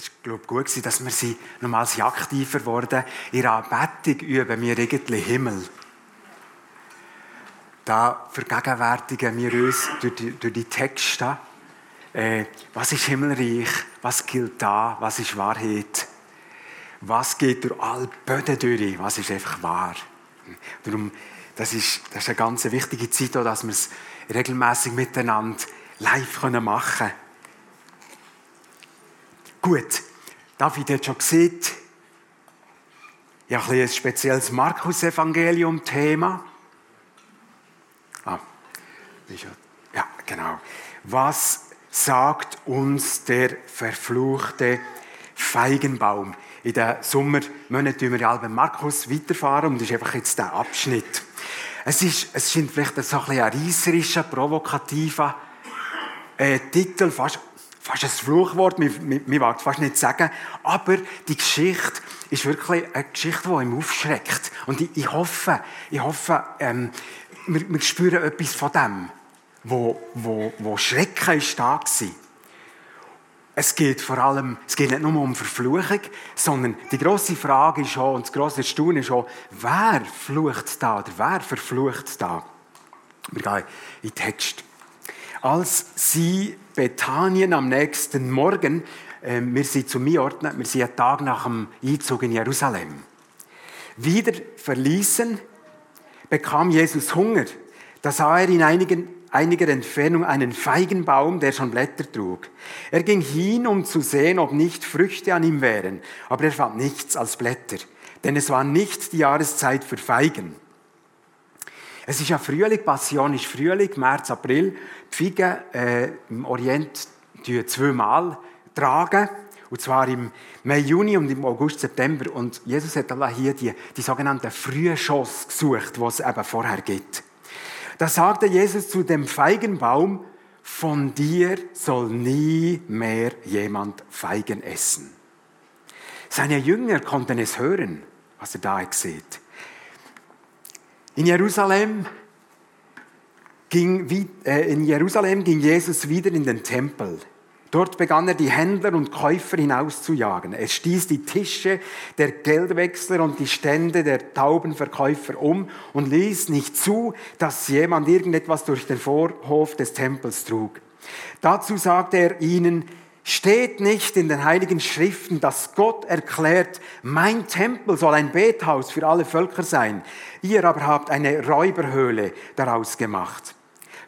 Es war gut, dass wir sie nochmals aktiver wurden. In der Anbetung üben wir irgendwie Himmel. Da vergegenwärtigen wir uns durch die Texte, was ist himmelreich, was gilt da, was ist Wahrheit, was geht durch alle Böden durch, was ist einfach wahr. Darum, das ist eine ganz wichtige Zeit, auch, dass wir es regelmässig miteinander live machen können. Gut, David hat schon gesehen, ich habe ein spezielles Markus-Evangelium-Thema. Ja, genau. Was sagt uns der verfluchte Feigenbaum? In den Sommermonaten fahren wir ja bei Markus weiterfahren und das ist einfach jetzt der Abschnitt. Es scheint vielleicht so ein reißerischer, provokativer Titel, fast ein Fluchwort, man wagt fast nicht zu sagen, aber die Geschichte ist wirklich eine Geschichte, die einem aufschreckt. Und ich hoffe, wir spüren etwas von dem, wo Schrecken ist da war. Es geht nicht nur um Verfluchung, sondern die grosse Frage ist auch, und das grosse Erstaunen ist auch, wer flucht da oder wer verflucht da? Wir gehen in den Text. Als sie Bethanien am nächsten Morgen, wir sind zu mir ordnen, wir sind einen Tag nach dem Einzug in Jerusalem, wieder verließen, bekam Jesus Hunger. Da sah er in einiger Entfernung einen Feigenbaum, der schon Blätter trug. Er ging hin, um zu sehen, ob nicht Früchte an ihm wären, aber er fand nichts als Blätter, denn es war nicht die Jahreszeit für Feigen. Es ist ja Frühling, Passion ist Frühling, März, April. Die Feigen im Orient zweimal tragen, und zwar im Mai, Juni und im August, September. Und Jesus hat hier die sogenannten Frühschoss gesucht, die es eben vorher gibt. Da sagte Jesus zu dem Feigenbaum, von dir soll nie mehr jemand Feigen essen. Seine Jünger konnten es hören, was er da sieht. In Jerusalem ging Jesus wieder in den Tempel. Dort begann er, die Händler und Käufer hinauszujagen. Er stieß die Tische der Geldwechsler und die Stände der Taubenverkäufer um und ließ nicht zu, dass jemand irgendetwas durch den Vorhof des Tempels trug. Dazu sagte er ihnen: Steht nicht in den Heiligen Schriften, dass Gott erklärt, mein Tempel soll ein Bethaus für alle Völker sein. Ihr aber habt eine Räuberhöhle daraus gemacht.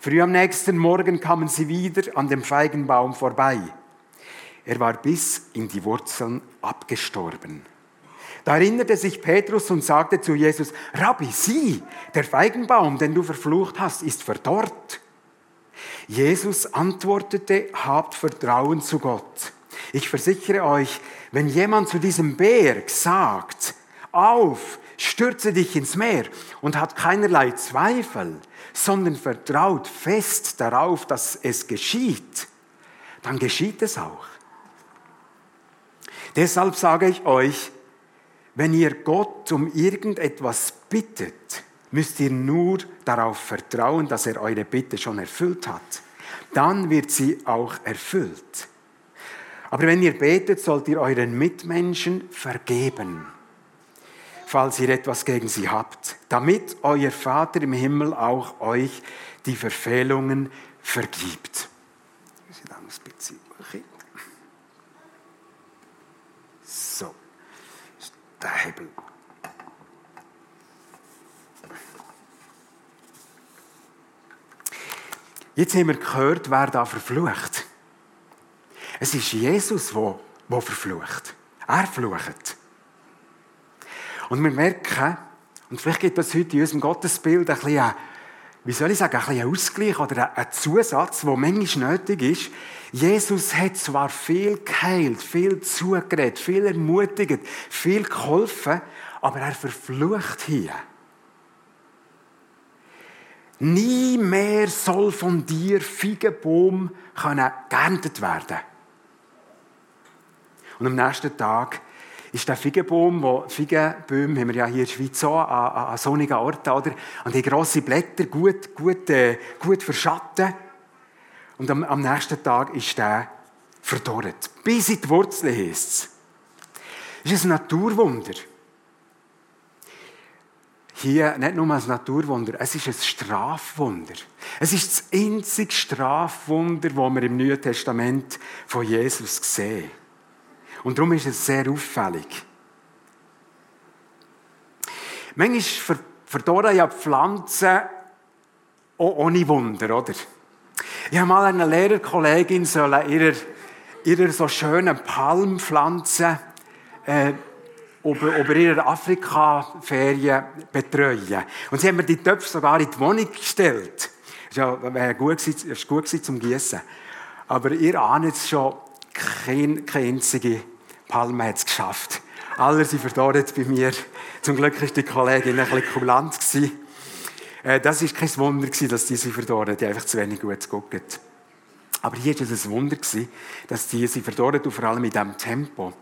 Früh am nächsten Morgen kamen sie wieder an dem Feigenbaum vorbei. Er war bis in die Wurzeln abgestorben. Da erinnerte sich Petrus und sagte zu Jesus: Rabbi, sieh, der Feigenbaum, den du verflucht hast, ist verdorrt. Jesus antwortete: Habt Vertrauen zu Gott. Ich versichere euch, wenn jemand zu diesem Berg sagt, auf, stürze dich ins Meer, und hat keinerlei Zweifel, sondern vertraut fest darauf, dass es geschieht, dann geschieht es auch. Deshalb sage ich euch, wenn ihr Gott um irgendetwas bittet, müsst ihr nur darauf vertrauen, dass er eure Bitte schon erfüllt hat. Dann wird sie auch erfüllt. Aber wenn ihr betet, sollt ihr euren Mitmenschen vergeben, falls ihr etwas gegen sie habt, damit euer Vater im Himmel auch euch die Verfehlungen vergibt. So, der Hebel. Jetzt haben wir gehört, wer da verflucht. Es ist Jesus, der verflucht. Er flucht. Und wir merken, und vielleicht gibt es heute in unserem Gottesbild einen Ausgleich oder einen Zusatz, der manchmal nötig ist. Jesus hat zwar viel geheilt, viel zugeredet, viel ermutigt, viel geholfen, aber er verflucht hier. Nie mehr soll von dir Feigenbaum geerntet werden. Und am nächsten Tag ist der Feigenbaum, Feigenbäume haben wir ja hier in der Schweiz auch an sonnigen Orten, oder? Und die grossen Blätter gut verschatten. Und am nächsten Tag ist der verdorrt. Bis in die Wurzeln heisst es. Das ist ein Naturwunder. Hier nicht nur ein Naturwunder, es ist ein Strafwunder. Es ist das einzige Strafwunder, das wir im Neuen Testament von Jesus sehen. Und darum ist es sehr auffällig. Manchmal verdorren ja Pflanzen auch ohne Wunder, oder? Ich habe mal einer Lehrerkollegin ihrer so schönen Palmpflanze über ihre Afrika-Ferien betreuen. Und sie haben mir die Töpfe sogar in die Wohnung gestellt. Das wäre gut gewesen zum Gießen. Aber ihr ahnt es schon, keine einzige Palme hat es geschafft. Alle sind verdorrt bei mir. Zum Glück war die Kollegin ein bisschen kulant. Das war kein Wunder, dass die sie verdorren. Die haben einfach zu wenig gut geguckt. Aber hier war es ein Wunder, dass die sie verdorren, und vor allem in diesem Tempo.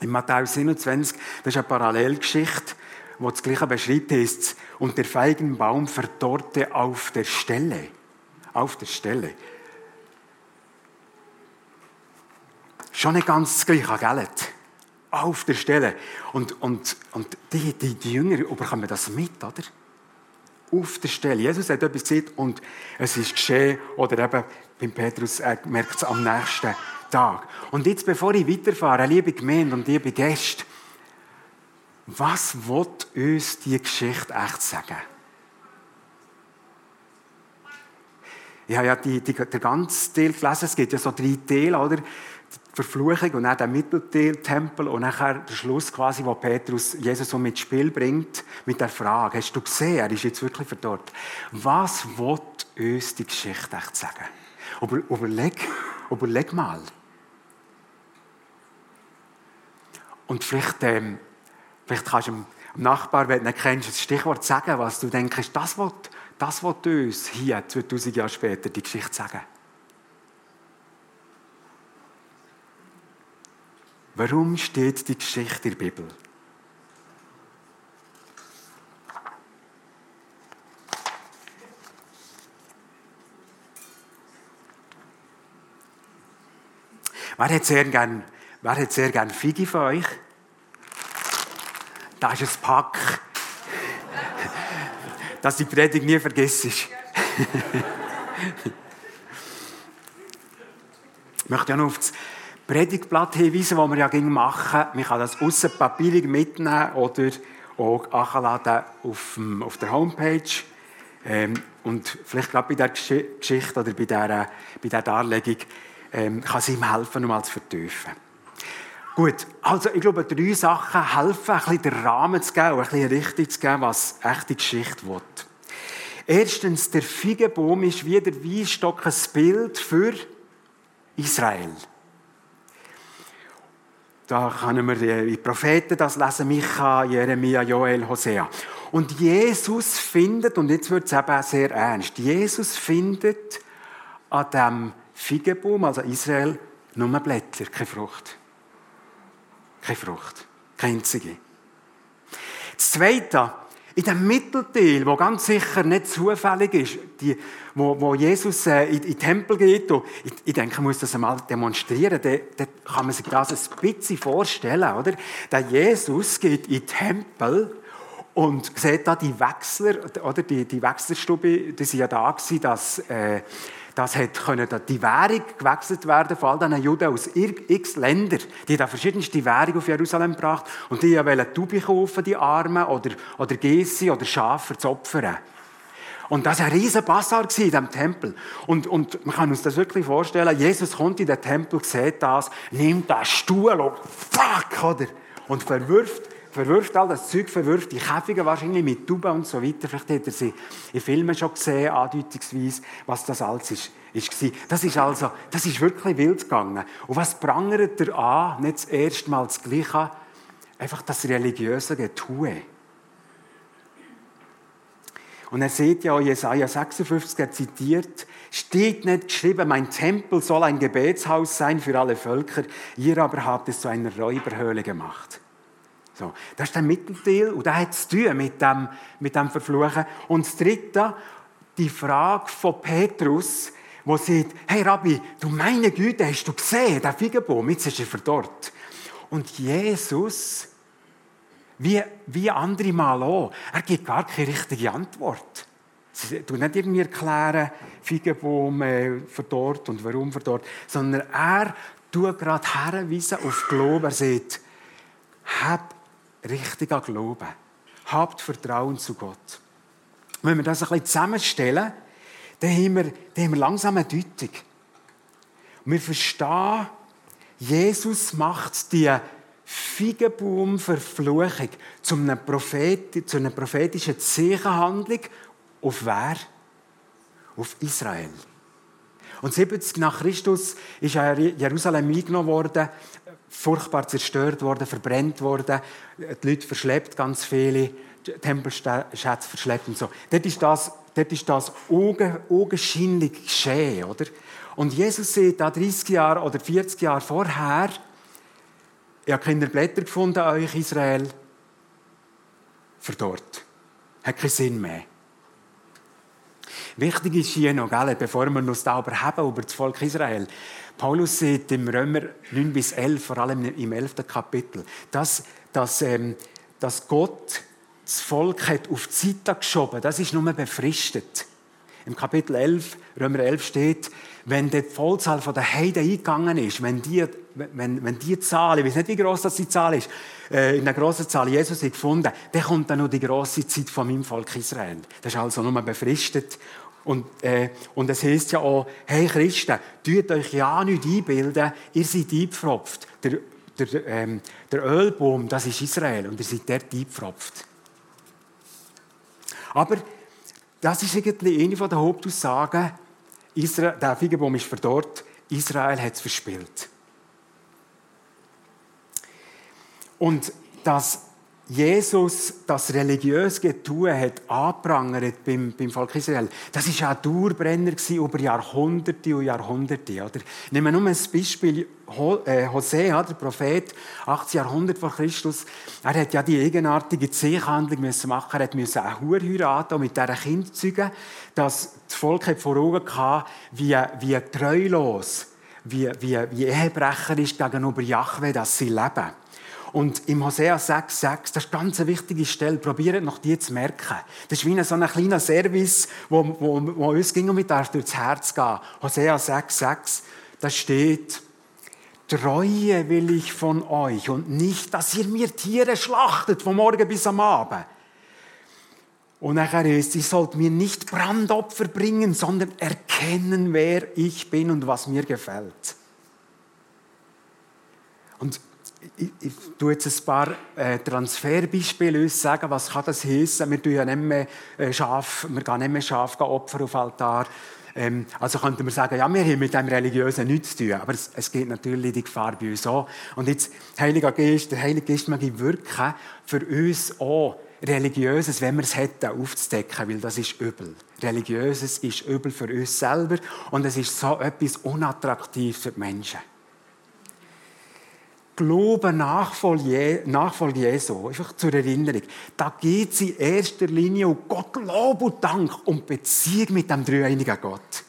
In Matthäus 27, das ist eine Parallelgeschichte, die das Gleiche beschreibt, heißt es, und der Feigenbaum verdorrte auf der Stelle. Auf der Stelle. Schon nicht ganz das Gleiche, gell? Auf der Stelle. Und die Jünger bekommen das mit, oder? Auf der Stelle. Jesus hat etwas gesagt und es ist geschehen. Oder eben, beim Petrus merkt es am nächsten Tag. Und jetzt, bevor ich weiterfahre, liebe Gemeinde und liebe Gäste, was will uns diese Geschichte echt sagen? Ich habe ja den ganzen Teil gelesen. Es gibt ja so 3 Teile, oder? Die Verfluchung und dann der Mittelteil, Tempel und nachher der Schluss quasi, wo Petrus Jesus so mit Spiel bringt, mit der Frage, hast du gesehen, er ist jetzt wirklich verdorrt. Was will uns die Geschichte echt sagen? Überleg mal. Und vielleicht kannst du dem Nachbar, wenn du ihn kennst, ein Stichwort sagen, was du denkst, das will uns hier 2000 Jahre später die Geschichte sagen. Warum steht die Geschichte in der Bibel? Wer hat sehr gern Figi von euch? Das ist ein Pack. Dass die Predigt nie vergessen ist. Ich möchte ja noch auf das Predigtblatt hinweisen, das wir ja machen. Man kann das aussen papierig mitnehmen oder auch anladen auf der Homepage. Und vielleicht gerade bei dieser Geschichte oder bei dieser Darlegung kann es ihm helfen, um zu vertiefen. Gut, also ich glaube, 3 Sachen helfen, ein bisschen den Rahmen zu geben und ein bisschen Richtung zu geben, was echte Geschichte will. Erstens, der Feigenbaum ist wie der Weinstock ein Bild für Israel. Da können wir die Propheten das lesen, Micha, Jeremia, Joel, Hosea. Und Jesus findet, und jetzt wird es eben sehr ernst, Jesus findet an diesem Feigenbaum, also Israel, nur Blätter, keine Frucht. Keine Frucht, keine einzige. Das Zweite, in dem Mittelteil, der ganz sicher nicht zufällig ist, wo Jesus in den Tempel geht, ich denke, man muss das einmal demonstrieren, dann kann man sich das ein bisschen vorstellen, oder? Der Jesus geht in den Tempel und sieht da die Wechsler, oder die Wechslerstube, die sind ja da gewesen, das konnte die Währung gewechselt werden, vor allem an Juden aus x Ländern. Die haben verschiedenste Währungen auf Jerusalem gebracht und die wollten Tauben kaufen, die Armen, oder Gäse oder Schafe zu opfern. Und das war ein riesen Basar in diesem Tempel. Und man kann uns das wirklich vorstellen, Jesus kommt in den Tempel, sieht das, nimmt den Stuhl und fuck, oder? Und verwirft all das Zeug, verwirft die Käfige wahrscheinlich mit Tauben und so weiter. Vielleicht hat er sie in Filmen schon gesehen, andeutungsweise, was das alles war. Das ist wirklich wild gegangen. Und was prangert er an? Nicht das erste Mal das Gleiche, einfach das religiöse Getue. Und er sieht ja, Jesaja 56 er zitiert, steht nicht geschrieben, mein Tempel soll ein Gebetshaus sein für alle Völker, ihr aber habt es zu einer Räuberhöhle gemacht. So, das ist der Mittelteil und der hat es zu tun mit dem Verfluchen. Und das Dritte, die Frage von Petrus, der sagt, hey Rabbi, du meine Güte, hast du gesehen, der Feigenbaum, jetzt ist er verdorrt. Und Jesus, wie andere Mal auch, er gibt gar keine richtige Antwort. Sie tun nicht irgendwie erklären, Feigenbaum verdorrt und warum verdorrt, sondern er tut gerade herweisen auf Glauben. Er sagt, habt richtig an Glauben. Habt Vertrauen zu Gott. Wenn wir das ein bisschen zusammenstellen, dann haben wir langsam eine Deutung. Und wir verstehen, Jesus macht die Feigenbaumverfluchung zu einer prophetischen Zeichenhandlung auf wer? Auf Israel. Und 70 nach Christus ist Jerusalem eingenommen worden, furchtbar zerstört worden, verbrennt worden, die Leute verschleppt, ganz viele Tempelschätze verschleppt und so. Dort ist das augenscheinlich geschehen, oder? Und Jesus sieht da 30 Jahre oder 40 Jahre vorher, ich habe keine Blätter gefunden an euch, Israel, verdorrt. Hat keinen Sinn mehr. Wichtig ist hier noch, bevor wir uns da überheben über das Volk Israel, Paulus sagt im Römer 9 bis 11, vor allem im 11. Kapitel, dass Gott das Volk hat auf die Seite geschoben, das ist nur befristet. Im Kapitel 11, Römer 11 steht, wenn die Vollzahl der Heiden eingegangen ist, wenn die Zahl, ich weiß nicht, wie gross die Zahl ist, in der grossen Zahl Jesus hat gefunden, dann kommt dann noch die grosse Zeit von meinem Volk Israel. Das ist also nur befristet. Und es heisst ja auch, hey Christen, tut euch ja nicht einbilden, ihr seid eingepfropft. Der Ölbaum, das ist Israel und ihr seid dort eingepfropft. Aber das ist irgendwie eine der Hauptaussagen, der Feigenbaum ist verdorrt, Israel hat es verspielt. Und dass Jesus das religiöse Getue hat angeprangert beim Volk Israel, das war ein Dauerbrenner über Jahrhunderte und Jahrhunderte. Oder? Nehmen wir nur ein Beispiel, Hosea, der Prophet, 8. Jahrhundert vor Christus, er hat ja die eigenartige Zeichenhandlung machen, er musste eine Hure heiraten und mit dieser Kind zeugen, dass das Volk vor Augen hatte, wie treulos, wie Ehebrecher ist gegenüber Jahwe, dass sie leben. Und im Hosea 6,6, das ist eine ganz wichtige Stelle, probiert noch die zu merken. Das ist wie so ein kleiner Service, wo uns ging und mit durchs Herz gehen. Hosea 6,6, da steht, Treue will ich von euch und nicht, dass ihr mir Tiere schlachtet, vom Morgen bis am Abend. Und nachher ist, ihr sollt mir nicht Brandopfer bringen, sondern erkennen, wer ich bin und was mir gefällt. Und ich tue jetzt ein paar Transferbeispiele uns sagen, was kann das heissen? Wir gehen ja nicht mehr Schafe Opfer auf Altar. Also könnten wir sagen, ja, wir haben mit dem Religiösen nichts zu tun. Aber es gibt natürlich die Gefahr bei uns auch. Und jetzt, der Heilige Geist mag wirken, für uns auch Religiöses, wenn wir es hätten, aufzudecken, weil das ist übel. Religiöses ist übel für uns selber und es ist so etwas unattraktiv für die Menschen. Glaube, Nachfolge Jesu, einfach zur Erinnerung, da geht es in erster Linie um Gott, Lob und Dank und Beziehung mit dem dreieinigen Gott.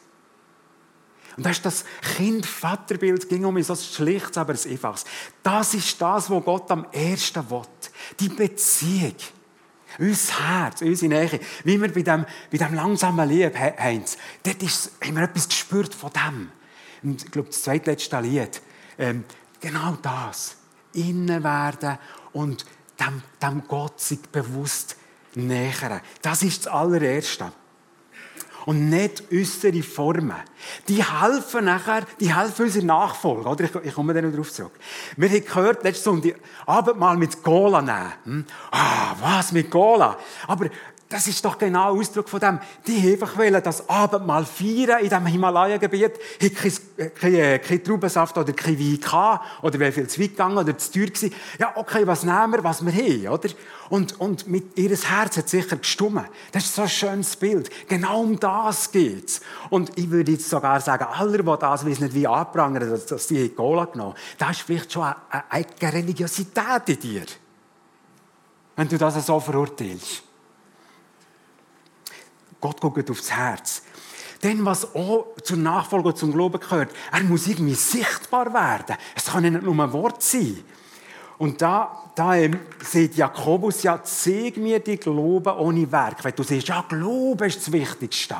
Und das ist das Kind-Vaterbild, ging um so schlicht, aber es einfaches. Das ist das, was Gott am ersten will. Die Beziehung. Unser Herz, unsere Nähe. Wie wir bei dem langsamen Lied haben, dort haben wir etwas gespürt von dem. Und ich glaube, das zweitletzte Lied, genau das. Innen werden und dem Gott sich bewusst nähern. Das ist das Allererste. Und nicht äußere Formen. Die helfen unserer Nachfolge. Oder? Ich komme da noch drauf zurück. Wir haben gehört, letztes Sonntag, Abendmahl mit Cola nehmen. Was mit Cola? Aber das ist doch genau Ausdruck von dem. Die einfach wollen das Abendmahl feiern in diesem Himalaya-Gebiet. Die hatten keinen Traubensaft oder kein Wein gehabt, oder wäre viel zu weit gegangen oder zu teuer gewesen. Ja, okay, was nehmen wir, was wir haben, oder? Und mit ihr Herz hat sicher gestummt. Das ist so ein schönes Bild. Genau um das geht es. Und ich würde jetzt sogar sagen, alle, die das nicht wie anprangern, dass die Cola genommen haben, das ist vielleicht schon eine Religiosität in dir. Wenn du das so verurteilst. Gott guckt aufs Herz. Denn was auch zum Nachfolger, zum Glauben gehört, er muss irgendwie sichtbar werden. Es kann nicht nur ein Wort sein. Und da sieht Jakobus, ja, zeig mir die Glauben ohne Werk. Weil du siehst, ja, Glauben ist das Wichtigste.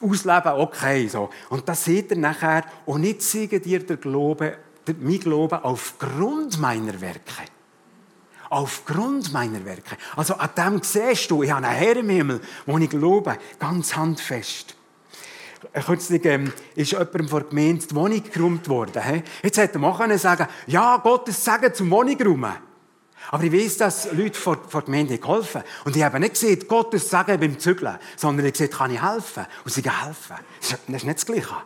Ausleben, okay, so. Und das seht ihr nachher, und nicht zeige dir der Glaube, mein Glauben aufgrund meiner Werke. Aufgrund meiner Werke. Also an dem siehst du, ich habe einen Herr im Himmel, wo ich glaube, ganz handfest. Kürzlich ist jemandem von der Gemeinde die Wohnung geräumt worden. Jetzt hätte man auch sagen können, ja, Gottes Segen zum Wohnung räumen. Aber ich weiss, dass Leute von der Gemeinde geholfen haben. Und ich habe nicht gesehen, Gottes Segen beim Zügeln, sondern ich habe gesehen, kann ich helfen? Und sie helfen. Das ist nicht das Gleiche.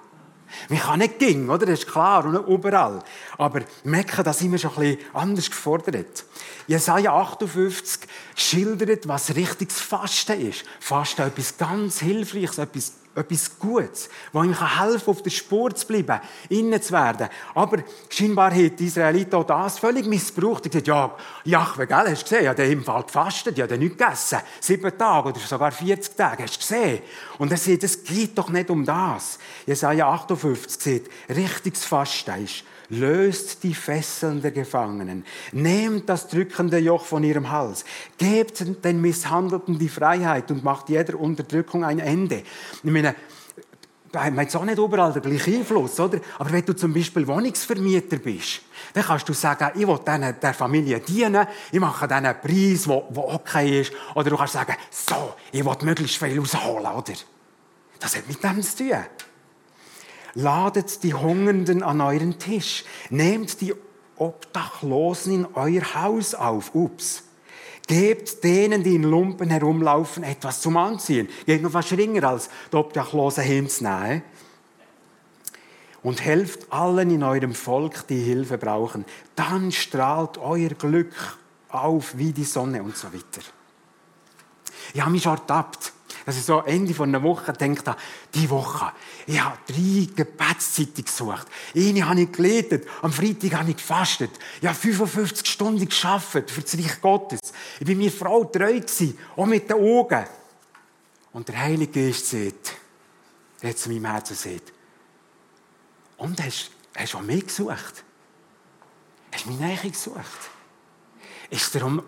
Man kann nicht gehen, oder? Das ist klar, und nicht überall. Aber merken, da sind wir schon ein bisschen anders gefordert. Jesaja 58 schildert, was richtiges Fasten ist. Fasten ist etwas ganz Hilfreiches, etwas Gutes, das ihm helfen kann, auf der Spur zu bleiben, innen zu werden. Aber scheinbar haben die Israeliten auch das völlig missbraucht. Die haben gesagt, ja, Jahwe, gell, hast du gesehen, ja, der hat im Fall gefastet, ja, der hat nichts gegessen. 7 Tage oder sogar 40 Tage, hast du gesehen. Und er sagt, es geht doch nicht um das. Jesaja 58 sagt, richtiges Fasten ist, löst die Fesseln der Gefangenen, nehmt das drückende Joch von ihrem Hals, gebt den Misshandelten die Freiheit und macht jeder Unterdrückung ein Ende. Ich meine, da haben wir jetzt auch nicht überall den gleichen Einfluss, oder? Aber wenn du zum Beispiel Wohnungsvermieter bist, dann kannst du sagen, ich will der Familie dienen, ich mache denen einen Preis, der okay ist. Oder du kannst sagen, so, ich will möglichst viel rausholen, oder? Das hat mit dem zu tun. Ladet die Hungernden an euren Tisch. Nehmt die Obdachlosen in euer Haus auf. Ups. Gebt denen, die in Lumpen herumlaufen, etwas zum Anziehen. Geht noch fast ringer, als die Obdachlosen hinzunehmen. Und helft allen in eurem Volk, die Hilfe brauchen. Dann strahlt euer Glück auf wie die Sonne und so weiter. Ich habe mich schon ertappt. Dass ich so Ende von einer Woche denke, diese Woche, ich habe 3 Gebetszeiten gesucht. Eine habe ich geleitet, am Freitag habe ich gefastet. Ich habe 55 Stunden gearbeitet für das Reich Gottes. Ich war meiner Frau treu, auch mit den Augen. Und der Heilige Geist sagt, der hat zu meinem Herzen gesagt, und hast du auch mich gesucht? Hast du meine Nähe gesucht? Ist dir um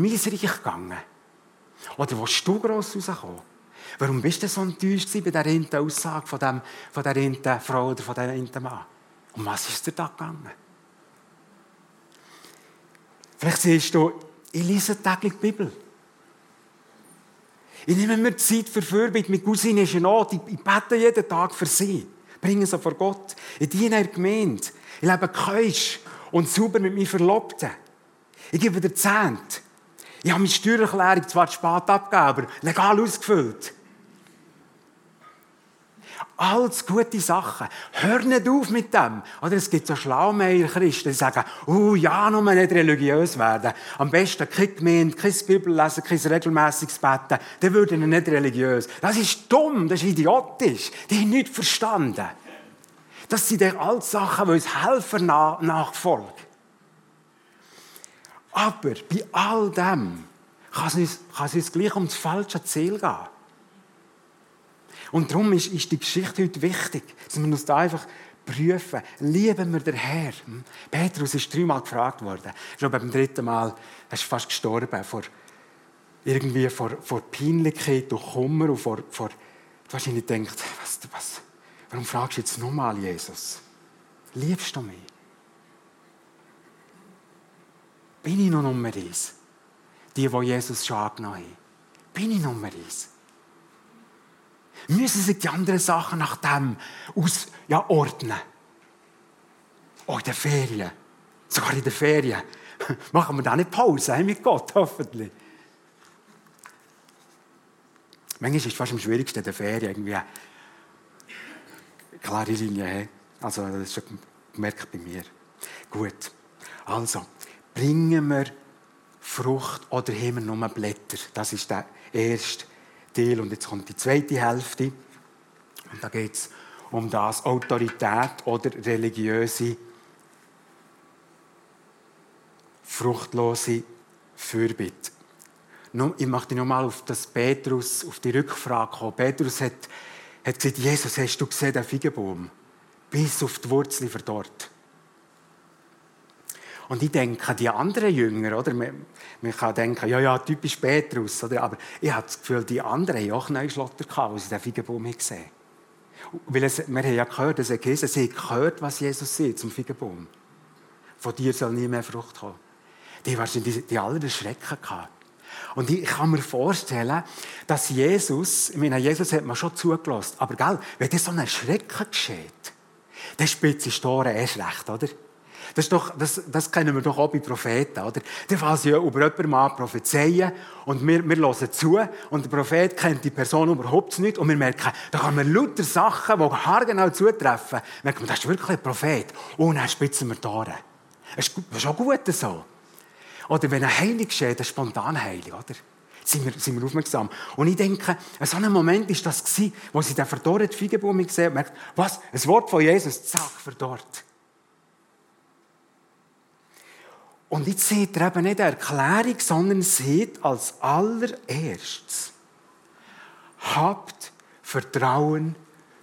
mein Reich gegangen? Oder willst du gross rauskommen? Warum bist du so enttäuscht bei dieser einen Aussage von dieser einen Frau oder von dieser einen Mann? Um was ist dir da gegangen? Vielleicht siehst du, ich lese täglich die Bibel. Ich nehme mir Zeit für Fürbitte. Meine Cousine ist in Not. Ich bete jeden Tag für sie. Bringe sie vor Gott. Ich diene in der Gemeinde. Ich lebe keusch und sauber mit meinen Verlobten. Ich gebe dir 10. Ich habe meine Steuererklärung zwar spät abgegeben, aber legal ausgefüllt. Alles gute Sachen. Hör nicht auf mit dem. Oder es gibt so Schlaumeier-Christen, die sagen, ja, nur nicht religiös werden. Am besten keine Gemeinde, kein Bibellesen, kein regelmässiges Beten. Dann würden sie nicht religiös. Das ist dumm, das ist idiotisch. Die haben nichts verstanden. Das sind alle Sachen, die uns helfen nachfolgen. Aber bei all dem kann es uns gleich um das falsche Ziel gehen. Und darum ist die Geschichte heute wichtig, dass wir uns da einfach prüfen. Lieben wir den Herrn? Petrus ist 3-mal gefragt worden. Ich glaube, beim 3. Mal ist er fast gestorben. Vor Peinlichkeit und Kummer. Und du wahrscheinlich denkst, warum fragst du jetzt nochmal Jesus? Liebst du mich? Bin ich noch Nummer 1? Die Jesus schon angenommen haben. Bin ich Nummer 1? Müssen sich die anderen Sachen nach dem ordnen? Auch in den Ferien. Sogar in den Ferien. Machen wir da nicht Pause mit Gott, hoffentlich. Manchmal ist es fast am schwierigsten in den Ferien. Irgendwie eine klare Linie. Hey? Also, das ist schon gemerkt bei mir. Gut. Also. Bringen wir Frucht oder haben wir nur Blätter? Das ist der erste Teil. Und jetzt kommt die zweite Hälfte. Und da geht es um das Autorität oder religiöse, fruchtlose Fürbitte. Ich möchte nochmal auf die Rückfrage kommen. Petrus hat hat gesagt, Jesus, hast du gesehen, den Feigenbaum? Bis auf die Wurzeln verdorrt. Und ich denke an die anderen Jünger, oder? Man kann denken, ja, typisch Petrus, oder? Aber ich habe das Gefühl, die anderen hatten auch Knäuschlotter, als sie den Feigenbaum gesehen haben. Weil wir haben ja gehört, dass sie gehört, was Jesus sagt zum Feigenbaum. Von dir soll nie mehr Frucht kommen. Die haben wahrscheinlich die aller Schrecken gehabt. Und ich kann mir vorstellen, dass Jesus, ich meine, Jesus hat mir schon zugelassen, aber gell, wenn das so ein Schrecken geschieht, dann spitzt die Storen erst recht, oder? Das kennen wir doch auch bei Propheten, oder? Dann fangen sie ja über jemanden an prophezeien und wir hören zu und der Prophet kennt die Person überhaupt nicht und wir merken, da kann man lauter Sachen, die haargenau zutreffen, merken wir, das ist wirklich ein Prophet. Und dann spitzen wir die Ohren. Das ist auch gut so. Oder wenn ein Heilig geschieht, ein Spontanheilig, oder? Sind wir aufmerksam. Und ich denke, so ein Moment war das, wo sie den verdorrten Feigenbaum gesehen und merken, was, ein Wort von Jesus, zack, verdorrt. Und jetzt seht ihr eben nicht eine Erklärung, sondern seht als allererstes, habt Vertrauen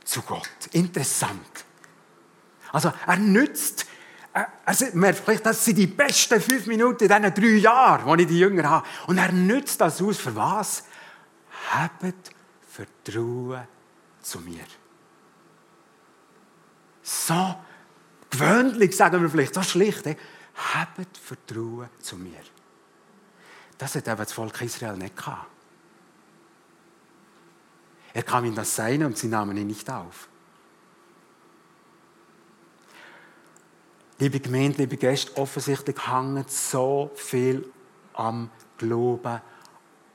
zu Gott. Interessant. Also er nützt, vielleicht, das sind die besten 5 Minuten in diesen 3 Jahren, die ich die Jünger habe. Und er nützt das aus, für was? Habt Vertrauen zu mir. So gewöhnlich, sagen wir vielleicht, so schlicht, habt Vertrauen zu mir. Das hat eben das Volk Israel nicht gehabt. Er kam in das Seine und sie nahmen ihn nicht auf. Liebe Gemeinde, liebe Gäste, offensichtlich hängt so viel am Glauben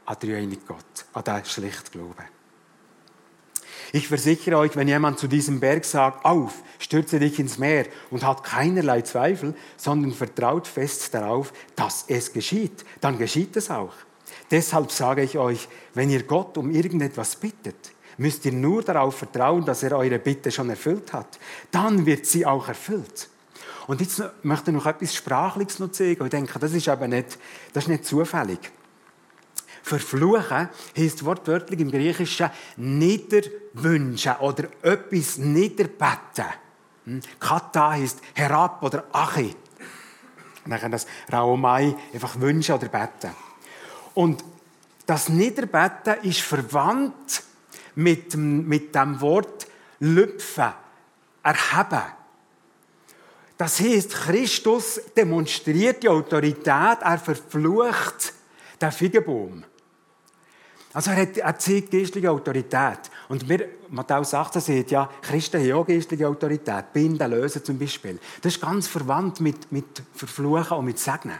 an den Dreieinigen Gott, an den schlichten Glauben. Ich versichere euch, wenn jemand zu diesem Berg sagt, auf, stürze dich ins Meer und hat keinerlei Zweifel, sondern vertraut fest darauf, dass es geschieht, dann geschieht es auch. Deshalb sage ich euch, wenn ihr Gott um irgendetwas bittet, müsst ihr nur darauf vertrauen, dass er eure Bitte schon erfüllt hat. Dann wird sie auch erfüllt. Und jetzt möchte ich noch etwas Sprachliches noch zeigen. Ich denke, das ist nicht zufällig. Verfluchen heisst wortwörtlich im Griechischen niederwünschen oder etwas niederbeten. Kata heisst herab oder achi. Nachher das Raomai, einfach wünschen oder beten. Und das Niederbeten ist verwandt mit dem Wort lüpfen, erheben. Das heisst, Christus demonstriert die Autorität, er verflucht den Feigenbaum. Also er zeigt geistliche Autorität. Und Matthäus 18 sagt ja, Christen haben auch geistliche Autorität. Binden, lösen zum Beispiel. Das ist ganz verwandt mit Verfluchen und mit Segnen.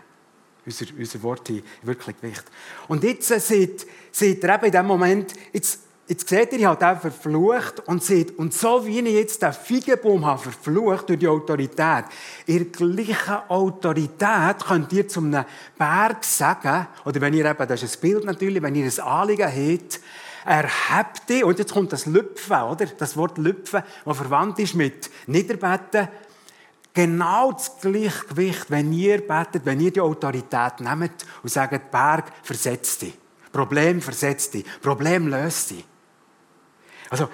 Unser Wort hat wirklich Gewicht. Und jetzt seht ihr eben in diesem Moment, jetzt seht ihr, ich habe den verflucht und seht, und so wie ich jetzt den Feigenbaum habe verflucht durch die Autorität, ihr gleiche Autorität könnt ihr zu einem Berg sagen, oder wenn ihr eben, das ist ein Bild natürlich, wenn ihr ein Anliegen habt, erhebt ihr, und jetzt kommt das Lüpfen, oder? Das Wort Lüpfen, das verwandt ist mit Niederbeten, genau das gleiche Gewicht, wenn ihr betet, wenn ihr die Autorität nehmt und sagt, Berg, versetz dich. Problem versetz dich. Problem löst dich. Also,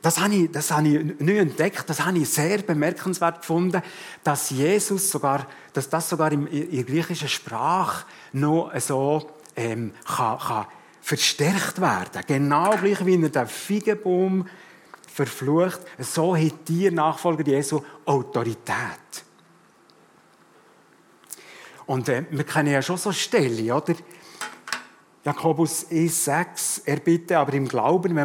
das habe ich neu entdeckt, das habe ich sehr bemerkenswert gefunden, dass Jesus sogar in der griechischen Sprache noch so kann verstärkt werden. Genau gleich, wie er den Feigenbaum verflucht, so hat die Nachfolger Jesu Autorität. Und wir kennen ja schon so Stellen, oder? Jakobus 1,6, er bitte aber im Glauben,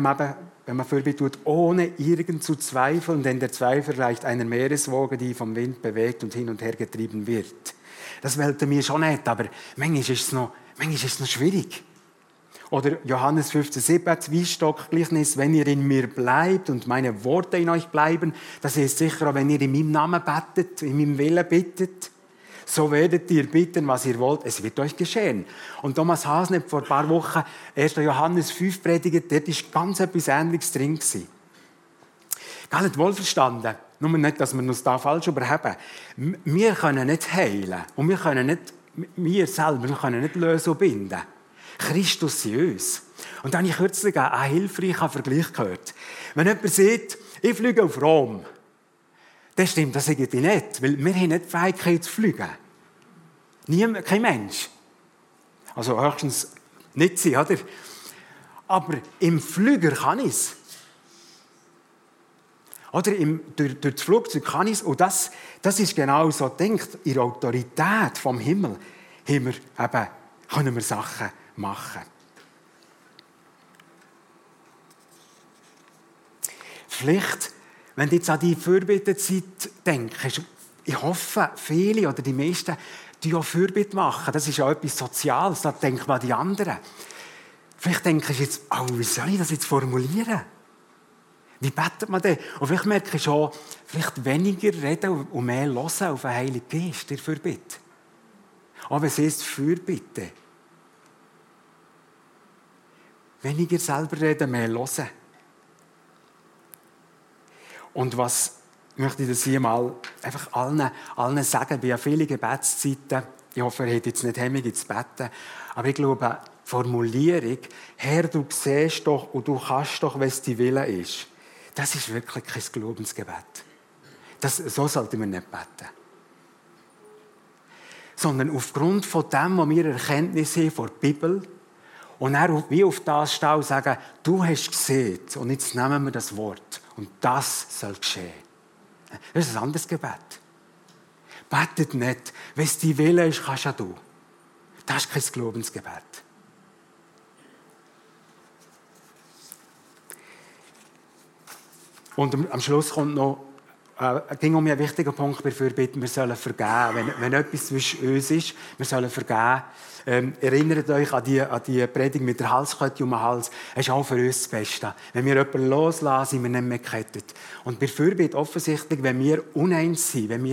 wenn man Fürbitte tut, ohne irgend zu zweifeln, denn der Zweifel reicht einer Meereswoge, die vom Wind bewegt und hin und her getrieben wird. Das wollte mir schon nicht, aber manchmal ist es noch schwierig. Oder Johannes 15,7, Zwiestock-Gleichnis, wenn ihr in mir bleibt und meine Worte in euch bleiben, das ist sicher auch, wenn ihr in meinem Namen betet, in meinem Willen bittet, so werdet ihr bitten, was ihr wollt, es wird euch geschehen. Und Thomas Hansen hat vor ein paar Wochen 1. Johannes 5 predigt, dort war ganz etwas Ähnliches drin. Gar nicht wohlverstanden, nur nicht, dass wir uns da falsch überheben. Wir können nicht heilen und wir selber können nicht lösen und binden. Christus in uns. Und dann habe ich kürzlich einen hilfreichen Vergleich gehört. Wenn jemand sagt, ich fliege auf Rom, dann stimmt das irgendwie nicht, weil wir haben nicht die Fähigkeit zu fliegen. Niemand, kein Mensch. Also höchstens nicht sein, oder? Aber im Flüger kann ich es. Oder durch das Flugzeug kann ich es. Und das ist genau so gedacht. In der Autorität vom Himmel können wir Sachen machen. Vielleicht, wenn du jetzt an die Fürbittezeit denkst, ich hoffe, viele oder die meisten, die auch Fürbitte machen. Das ist ja etwas Soziales, da denkt man an die anderen. Vielleicht denkst du jetzt, oh, wie soll ich das jetzt formulieren? Wie betet man denn? Und vielleicht merkst du schon, vielleicht weniger reden und mehr hören auf den Heiligen Geist, der Fürbitte. Aber es ist Fürbitte. Weniger selber reden, mehr hören. Und was möchte ich das hier mal einfach allen sagen, bei vielen Gebetszeiten, ich hoffe, ihr habt jetzt nicht Hemmungen zu beten, aber ich glaube, die Formulierung, Herr, du siehst doch und du kannst doch, was dein Wille ist, das ist wirklich kein Glaubensgebet. So sollten wir nicht beten. Sondern aufgrund von dem, was wir Erkenntnis haben von der Bibel, und dann wie auf das stehen und sagen, du hast gesehen und jetzt nehmen wir das Wort und das soll geschehen. Das ist ein anderes Gebet. Betet nicht. Wenn es dein Wille ist, kannst du. Das ist kein Glaubensgebet. Und am Schluss kommt noch, ging um einen wichtigen Punkt bei Fürbitte, wir sollen vergeben. Wenn etwas zwischen uns ist, wir sollen vergeben. Erinnert euch an die Predigt mit der Halskette um den Hals. Es ist auch für uns das Beste. Wenn wir jemanden loslassen, sind wir nicht mehr gekettet. Und bei Fürbitte offensichtlich, wenn wir uneins sind, wenn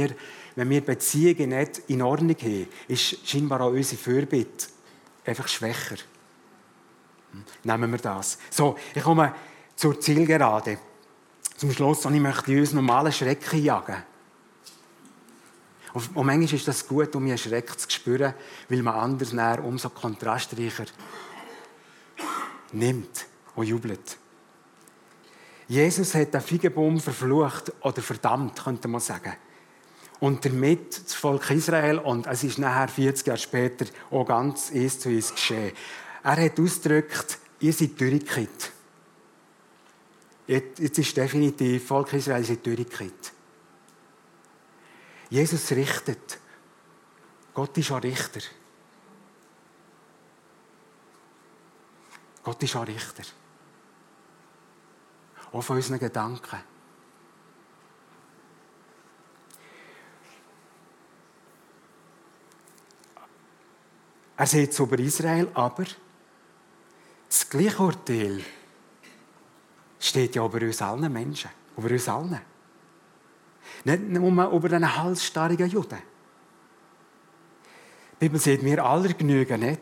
wir Beziehungen nicht in Ordnung haben, ist scheinbar auch unsere Fürbitte einfach schwächer. Nehmen wir das. So, ich komme zur Zielgerade. Zum Schluss, und ich möchte uns normalen Schrecken jagen. Und manchmal ist das gut, um einen Schreck zu spüren, weil man anders näher umso kontrastreicher nimmt und jubelt. Jesus hat den Feigenbaum verflucht oder verdammt, könnte man sagen. Und damit das Volk Israel, und es ist nachher 40 Jahre später auch ganz eins zu eins geschehen. Er hat ausgedrückt, ihr seid durchgekippt. Jetzt ist definitiv Volk Israel in Türigkeit. Jesus richtet. Gott ist auch Richter. Gott ist auch Richter. Auch von unseren Gedanken. Er sagt es über Israel, aber das gleiche Urteil steht ja über uns allen Menschen, über uns allen. Nicht nur über den halsstarrigen Juden. Die Bibel sagt, wir alle genügen nicht.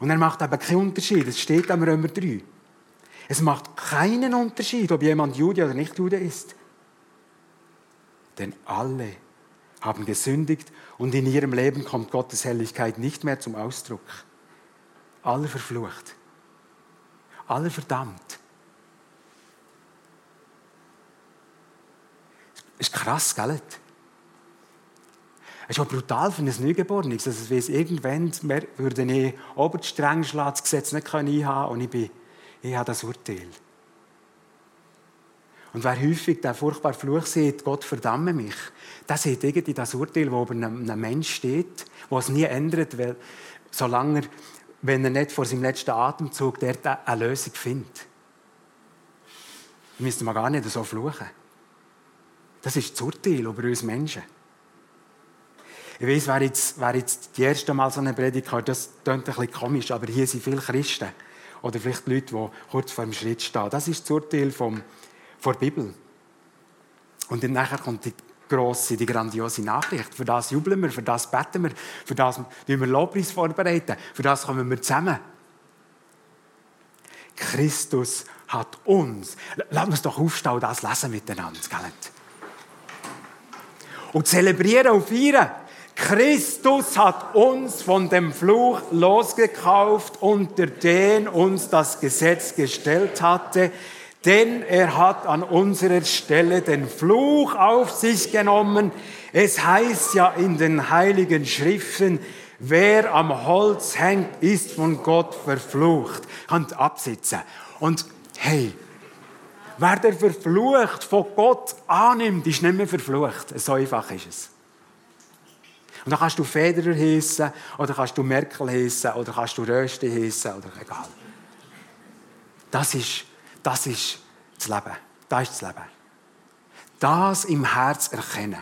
Und er macht eben keinen Unterschied, es steht am Römer 3. Es macht keinen Unterschied, ob jemand Jude oder nicht Jude ist. Denn alle haben gesündigt und in ihrem Leben kommt Gottes Herrlichkeit nicht mehr zum Ausdruck. Alle verflucht. Alle verdammt. Das ist krass, gell? Es ist auch brutal für ein Neugeborenes. Also, weiss, irgendwann würde ich oberstreng schlagen, das Gesetz nicht einhaben können und ich habe das Urteil. Und wer häufig den furchtbaren Fluch sieht, Gott verdamme mich, der sieht irgendwie das Urteil, das über einem Menschen steht, das es nie ändert, weil, solange er, wenn er nicht vor seinem letzten Atemzug dort eine Lösung findet. Da müsste man gar nicht so fluchen. Das ist das Urteil über uns Menschen. Ich weiss, wer jetzt das erste Mal so eine Predigt hört, das klingt ein bisschen komisch, aber hier sind viele Christen oder vielleicht Leute, die kurz vor dem Schritt stehen. Das ist das Urteil vor der Bibel. Und dann nachher kommt die grandiose Nachricht. Für das jubeln wir, für das beten wir, für das wir Lobpreis vorbereiten, für das kommen wir zusammen. Christus hat uns. Lass uns doch aufstehen und das lesen miteinander. Gell? und zelebrieren und feiern. Christus hat uns von dem Fluch losgekauft, unter den uns das Gesetz gestellt hatte, denn er hat an unserer Stelle den Fluch auf sich genommen. Es heißt ja in den Heiligen Schriften, wer am Holz hängt, ist von Gott verflucht. Hand absitzen. Und hey, wer der verflucht von Gott annimmt, ist nicht mehr verflucht. So einfach ist es. Und dann kannst du Federer heissen, oder kannst du Merkel heissen, oder kannst du Rösti heissen, oder egal. Das ist das Leben. Das ist das Leben. Das im Herz erkennen.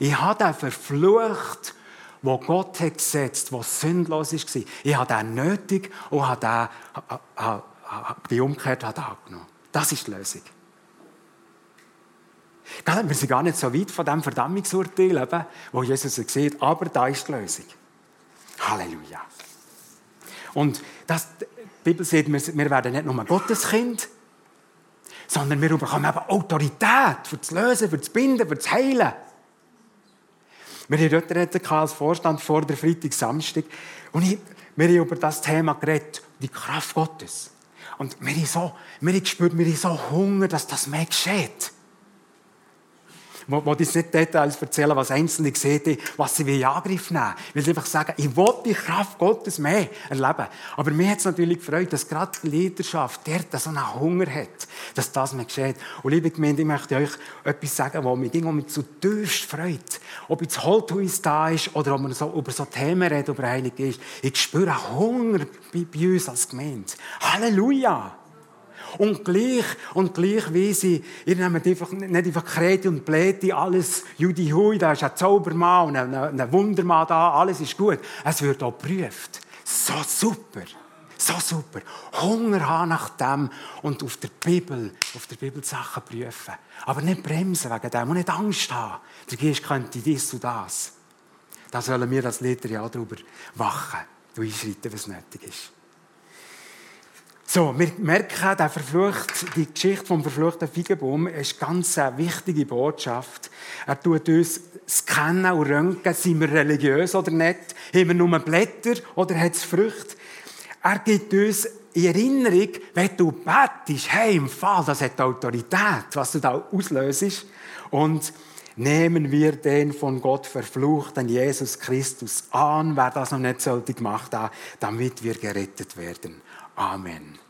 Ich habe den verflucht, wo Gott hat gesetzt, wo sündlos war. Ich habe den nötig und habe die Umkehr angenommen. Das ist die Lösung. Wir sind gar nicht so weit von dem Verdammungsurteil, wo Jesus sieht, aber da ist die Lösung. Halleluja. Und das, die Bibel sagt, wir werden nicht nur Gottes Kind, sondern wir bekommen eben Autorität für das Lösen, für das Binden, für das Heilen. Wir hatten dort als Vorstand vor der Freitag-Samstag und wir haben über das Thema geredet, die Kraft Gottes. Und wir haben gespürt, wir haben so Hunger, dass das mehr geschieht. Ich will jetzt nicht Details erzählen, was Einzelne sehen, was sie in Angriff nehmen wollen. Ich will einfach sagen, ich will die Kraft Gottes mehr erleben. Aber mir hat es natürlich gefreut, dass gerade die Leidenschaft dort so einen Hunger hat, dass das mehr geschieht. Und liebe Gemeinde, ich möchte euch etwas sagen, was mich zutiefst freut. Ob jetzt Holthuis da ist oder ob man so über so Themen redet, über Heilig ist. Ich spüre einen Hunger bei uns als Gemeinde. Halleluja! Und gleich wie sie, ihr nehmt einfach, nicht einfach Kreti und Pläti, alles Judihui, da ist ein Zaubermann und ein Wundermann da, alles ist gut. Es wird auch geprüft. So super, so super. Hunger haben nach dem und auf der Bibel Sachen prüfen. Aber nicht bremsen wegen dem und nicht Angst haben. Der Geist könnte dies und das. Da sollen wir als Leiter ja darüber wachen und einschreiten, was nötig ist. So, wir merken, die Geschichte vom verfluchten Feigenbaum ist eine ganz wichtige Botschaft. Er tut uns scannen und röntgen, sind wir religiös oder nicht, haben wir nur Blätter oder hat es Früchte. Er gibt uns in Erinnerung, wenn du betest, hey, im Fall, das hat Autorität, was du da auslöst. Und nehmen wir den von Gott verfluchten Jesus Christus an, wer das noch nicht gemacht hat, damit wir gerettet werden. Amen.